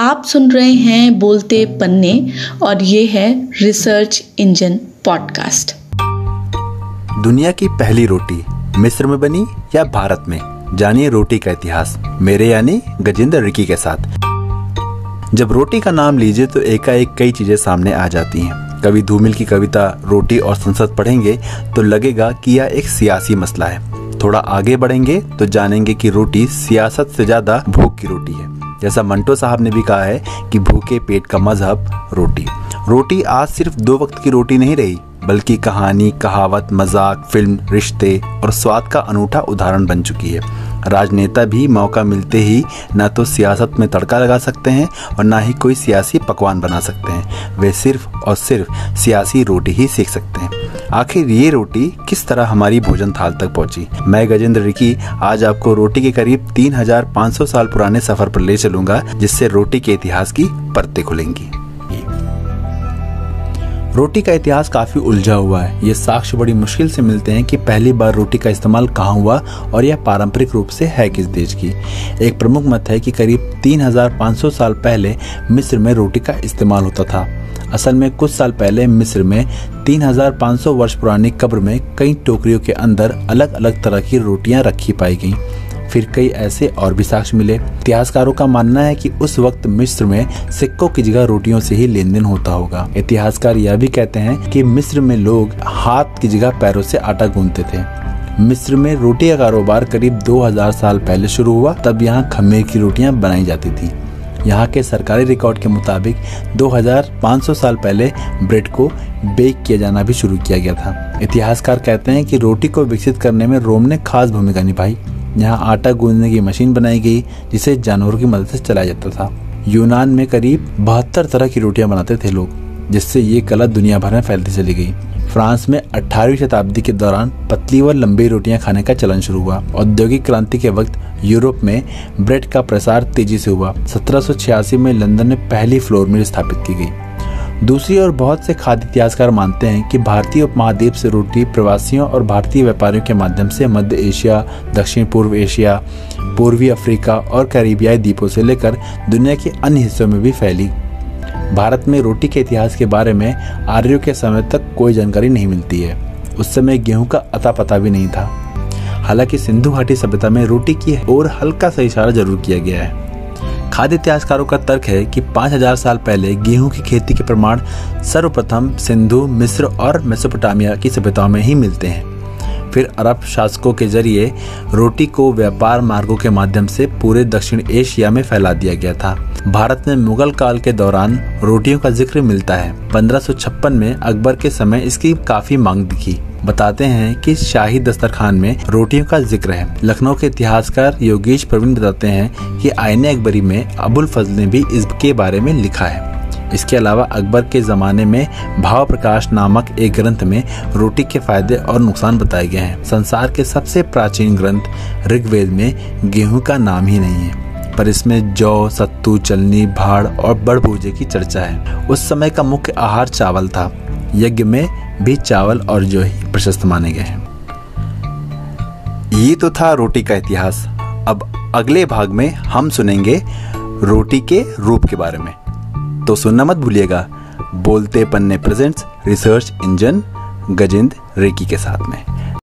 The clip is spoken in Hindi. आप सुन रहे हैं बोलते पन्ने और ये है रिसर्च इंजन पॉडकास्ट। दुनिया की पहली रोटी मिस्र में बनी या भारत में, जानिए रोटी का इतिहास मेरे यानी गजेंद्र रिकी के साथ। जब रोटी का नाम लीजिए तो एकाएक कई चीजें सामने आ जाती हैं। कभी धूमिल की कविता रोटी और संसद पढ़ेंगे तो लगेगा कि यह एक सियासी मसला है। थोड़ा आगे बढ़ेंगे तो जानेंगे कि रोटी सियासत से ज्यादा भूख की रोटी है। जैसा मंटो साहब ने भी कहा है कि भूखे पेट का मजहब रोटी। रोटी आज सिर्फ दो वक्त की रोटी नहीं रही, बल्कि कहानी, कहावत, मजाक, फिल्म, रिश्ते और स्वाद का अनूठा उदाहरण बन चुकी है। राजनेता भी मौका मिलते ही ना तो सियासत में तड़का लगा सकते हैं और ना ही कोई सियासी पकवान बना सकते हैं। वे सिर्फ और सिर्फ सियासी रोटी ही सीख सकते हैं। आखिर ये रोटी किस तरह हमारी भोजन थाल तक पहुंची? मैं गजेंद्र रिकी आज आपको रोटी के करीब 3500 साल पुराने सफर पर ले चलूंगा, जिससे रोटी के इतिहास की परतें खुलेंगी। रोटी का इतिहास काफ़ी उलझा हुआ है। ये साक्ष्य बड़ी मुश्किल से मिलते हैं कि पहली बार रोटी का इस्तेमाल कहाँ हुआ और यह पारंपरिक रूप से है किस देश की। एक प्रमुख मत है कि करीब 3500 साल पहले मिस्र में रोटी का इस्तेमाल होता था। असल में कुछ साल पहले मिस्र में 3500 वर्ष पुरानी कब्र में कई टोकरियों के अंदर अलग अलग तरह की रोटियाँ रखी पाई गईं। फिर कई ऐसे और भी साक्ष्य मिले। इतिहासकारों का मानना है कि उस वक्त मिस्र में सिक्कों की जगह रोटियों से ही लेन देन होता होगा। इतिहासकार यह भी कहते हैं कि मिस्र में लोग हाथ की जगह पैरों से आटा गूंथते थे। मिस्र में रोटी का कारोबार करीब 2000 साल पहले शुरू हुआ। तब यहाँ खमीर की रोटियाँ बनाई जाती थी। यहाँ के सरकारी रिकॉर्ड के मुताबिक 2500 साल पहले ब्रेड को बेक किया जाना भी शुरू किया गया था। इतिहासकार कहते हैं कि रोटी को विकसित करने में रोम ने खास भूमिका निभाई। यहाँ आटा गूंदने की मशीन बनाई गई जिसे जानवरों की मदद से चलाया जाता था। यूनान में करीब 72 तरह की रोटियां बनाते थे लोग, जिससे ये कला दुनिया भर में फैलती चली गई। फ्रांस में 18वीं शताब्दी के दौरान पतली व लंबी रोटियां खाने का चलन शुरू हुआ। औद्योगिक क्रांति के वक्त यूरोप में ब्रेड का प्रसार तेजी से हुआ। 1786 में लंदन में पहली फ्लोर मिल स्थापित की गई। दूसरी ओर बहुत से खाद्य इतिहासकार मानते हैं कि भारतीय उपमहाद्वीप से रोटी प्रवासियों और भारतीय व्यापारियों के माध्यम से मध्य एशिया, दक्षिण पूर्व एशिया, पूर्वी अफ्रीका और कैरिबियाई द्वीपों से लेकर दुनिया के अन्य हिस्सों में भी फैली। भारत में रोटी के इतिहास के बारे में आर्यों के समय तक कोई जानकारी नहीं मिलती है। उस समय गेहूँ का अता पता भी नहीं था। हालांकि सिंधु घाटी सभ्यता में रोटी की ओर हल्का सा इशारा जरूर किया गया है। खाद्य इतिहासकारों का तर्क है कि 5000 साल पहले गेहूं की खेती के प्रमाण सर्वप्रथम सिंधु, मिस्र और मेसोपोटामिया की सभ्यताओं में ही मिलते हैं। फिर अरब शासकों के जरिए रोटी को व्यापार मार्गों के माध्यम से पूरे दक्षिण एशिया में फैला दिया गया था। भारत में मुगल काल के दौरान रोटियों का जिक्र मिलता है। 1556 में अकबर के समय इसकी काफी मांग दिखी। बताते हैं कि शाही दस्तरखान में रोटियों का जिक्र है। लखनऊ के इतिहासकार योगेश प्रवीण बताते हैं कि आयीन अकबरी में अबुल फजल ने भी इसके बारे में लिखा है। इसके अलावा अकबर के ज़माने में भावप्रकाश नामक एक ग्रंथ में रोटी के फायदे और नुकसान बताए गए हैं। संसार के सबसे प्राचीन ग्रंथ ऋग्वेद में गेहूँ का नाम ही नहीं है, पर इसमें जौ, सत्तू, चलनी, भाड़ और बड़भूजे की चर्चा है। उस समय का मुख्य आहार चावल था। यज्ञ में भी चावल और जौ ही प्रशस्त माने गए हैं। ये तो था रोटी का इतिहास। अब अगले भाग में हम सुनेंगे रोटी के रूप के बारे में, तो सुनना मत भूलिएगा। बोलते पन्ने presents research engine Gajendra Ricky के साथ में।